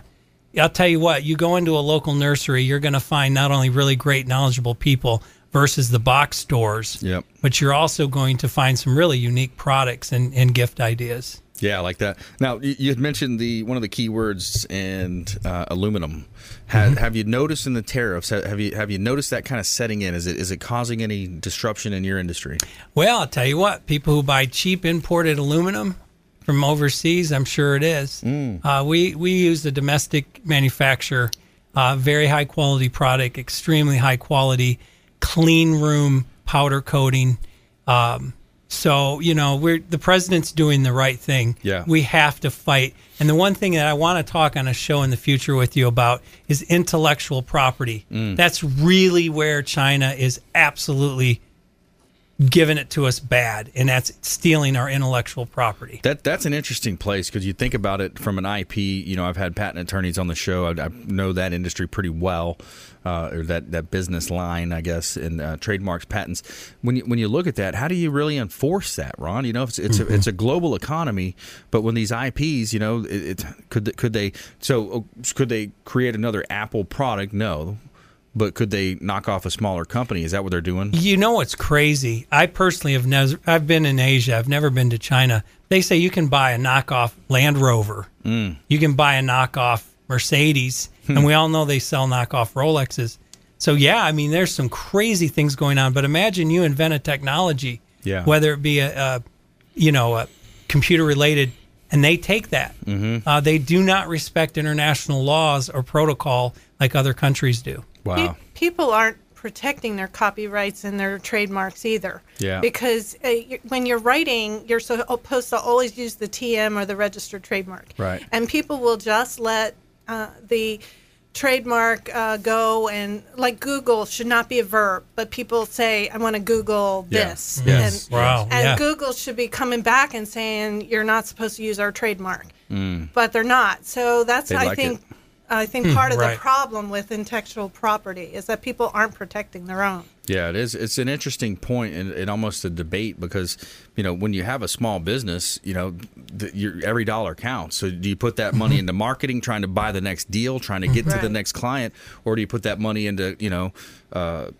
I'll tell you what, you go into a local nursery, you're going to find not only really great, knowledgeable people versus the box stores, yep. but you're also going to find some really unique products and, and gift ideas. Yeah, I like that. Now, you had mentioned the one of the key words and uh, aluminum. Have, mm-hmm. have you noticed in the tariffs? Have you have you noticed that kind of setting in? Is it is it causing any disruption in your industry? Well, I'll tell you what. People who buy cheap imported aluminum from overseas, I'm sure it is. Mm. Uh, we we use a domestic manufacturer, uh, very high quality product, extremely high quality, clean room powder coating. Um, So, you know, we're the president's doing the right thing. Yeah. We have to fight. And the one thing that I want to talk on a show in the future with you about is intellectual property. Mm. That's really where China is absolutely giving it to us bad, and that's stealing our intellectual property. That that's an interesting place, because you think about it from an I P. You know, I've had patent attorneys on the show. I, I know that industry pretty well, uh, or that, that business line, I guess, in uh, trademarks, patents. When you, when you look at that, how do you really enforce that, Ron? You know, it's it's, mm-hmm. a, it's a global economy, but when these I Ps, you know, it, it could could they so could they create another Apple product? No. But could they knock off a smaller company? Is that what they're doing? You know what's crazy? I personally have never, I've been in Asia. I've never been to China. They say you can buy a knockoff Land Rover. Mm. You can buy a knockoff Mercedes. And we all know they sell knockoff Rolexes. So, yeah, I mean, there's some crazy things going on. But imagine you invent a technology, yeah. whether it be a, a you know, a computer-related, and they take that. Mm-hmm. Uh, they do not respect international laws or protocol like other countries do. Wow. People aren't protecting their copyrights and their trademarks either. Yeah. Because uh, when you're writing, you're supposed to always use the T M or the registered trademark. Right. And people will just let uh, the trademark uh, go, and like Google should not be a verb, but people say, I want to Google yeah. this. Yes. And, wow. and yeah. Google should be coming back and saying, you're not supposed to use our trademark. Mm. But they're not. So that's, they I like think... It. I think part of right. the problem with intellectual property is that people aren't protecting their own. Yeah, it is. It's an interesting point and, and almost a debate, because, you know, when you have a small business, you know, the, your, every dollar counts. So do you put that money into marketing, trying to buy the next deal, trying to get right. to the next client, or do you put that money into, you know, uh,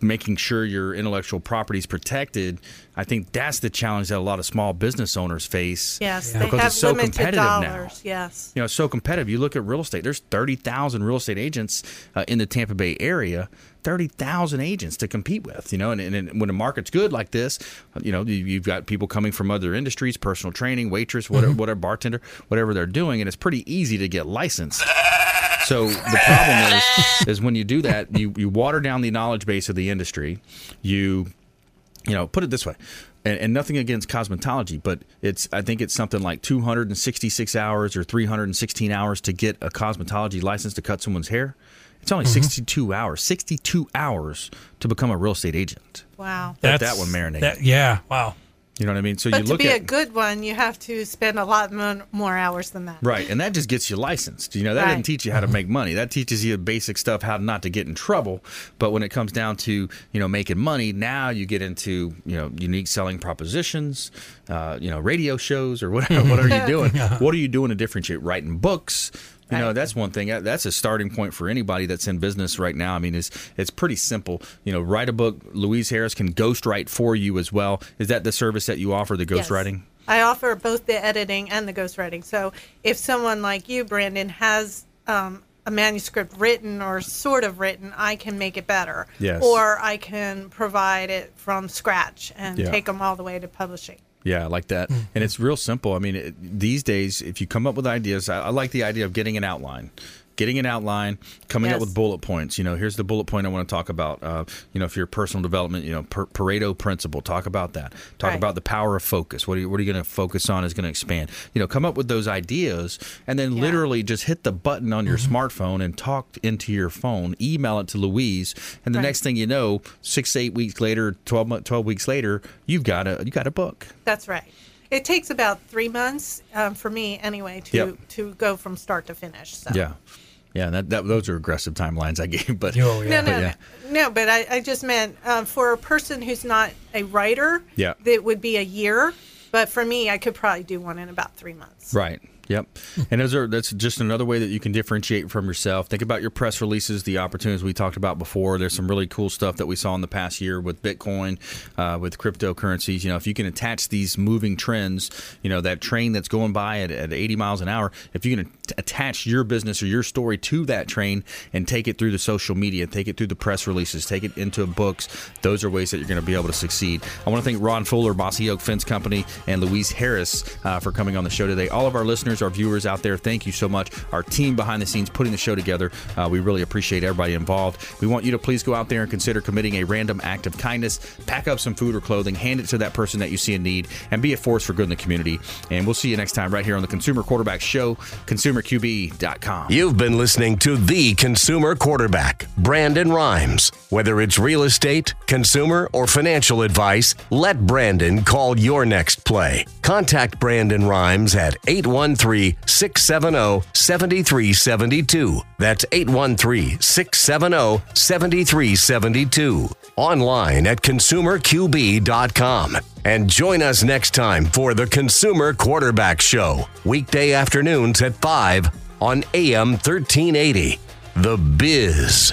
making sure your intellectual property is protected? I think that's the challenge that a lot of small business owners face. Yes, yeah. Because they have it's so limited competitive dollars. Now. Yes, you know, it's so competitive. You look at real estate. There's thirty thousand real estate agents uh, in the Tampa Bay area. thirty thousand agents to compete with, you know, and, and, and when the market's good like this, you know, you, you've got people coming from other industries, personal training, waitress, whatever, mm-hmm. whatever, bartender, whatever they're doing, and it's pretty easy to get licensed. So the problem is, is when you do that, you, you water down the knowledge base of the industry. You, you know, put it this way. And, and nothing against cosmetology, but it's I think it's something like two hundred sixty-six hours or three hundred sixteen hours to get a cosmetology license to cut someone's hair. It's only mm-hmm. sixty-two hours, sixty-two hours to become a real estate agent. Wow. Let that one marinate. That, yeah, wow. You know what I mean? So but you look to be at, a good one, you have to spend a lot more hours than that. Right, and that just gets you licensed. You know, that right. doesn't teach you how to make money. That teaches you basic stuff, how not to get in trouble. But when it comes down to, you know, making money, now you get into, you know, unique selling propositions, uh, you know, radio shows or whatever. What are you doing? yeah. What are you doing to differentiate? Writing books. You know, that's one thing. That's a starting point for anybody that's in business right now. I mean, it's it's pretty simple. You know, write a book. Louise Harris can ghostwrite for you as well. Is that the service that you offer, the ghostwriting? Yes. I offer both the editing and the ghostwriting. So if someone like you, Brandon, has um, a manuscript written or sort of written, I can make it better. Yes. Or I can provide it from scratch and yeah. take them all the way to publishing. Yeah, I like that. And it's real simple. I mean, it, these days, if you come up with ideas, I, I like the idea of getting an outline. Getting an outline, coming yes. up with bullet points. You know, here's the bullet point I want to talk about. Uh, you know, if you're personal development, you know, per- Pareto principle, talk about that. Talk right. about the power of focus. What are you, what are you going to focus on is going to expand. You know, come up with those ideas and then yeah. literally just hit the button on your mm-hmm. smartphone and talk into your phone. Email it to Louise, and the right. next thing you know, six, eight weeks later, twelve, twelve weeks later, you've got a you got a book. That's right. It takes about three months um, for me, anyway, to yep. to go from start to finish. So. Yeah, yeah. That, that those are aggressive timelines I gave, but oh, yeah. no, no, but, yeah. no. But I, I just meant uh, for a person who's not a writer, yeah. that would be a year. But for me, I could probably do one in about three months. Right. Yep. And those are, that's just another way that you can differentiate from yourself. Think about your press releases, the opportunities we talked about before. There's some really cool stuff that we saw in the past year with Bitcoin, uh, with cryptocurrencies. You know, if you can attach these moving trends, you know, that train that's going by at, at eighty miles an hour, if you can at- attach your business or your story to that train and take it through the social media, take it through the press releases, take it into books, those are ways that you're going to be able to succeed. I want to thank Ron Fuller, Mossy Oak Fence Company, and Louise Harris uh, for coming on the show today. All of our listeners, our viewers out there, thank you so much. Our team behind the scenes putting the show together, uh, we really appreciate everybody involved. We want you to please go out there and consider committing a random act of kindness. Pack up some food or clothing, hand it to that person that you see in need, and be a force for good in the community. And we'll see you next time right here on the Consumer Quarterback Show, Consumer Q B dot com. You've been listening to The Consumer Quarterback, Brandon Rimes. Whether it's real estate, consumer, or financial advice, let Brandon call your next play. Contact Brandon Rimes at eight one three, six seven zero, seven three seven two. That's eight one three, six seven zero, seven three seven two. Online at Consumer Q B dot com. And join us next time for the Consumer Quarterback Show, weekday afternoons at five on A M thirteen eighty. The Biz.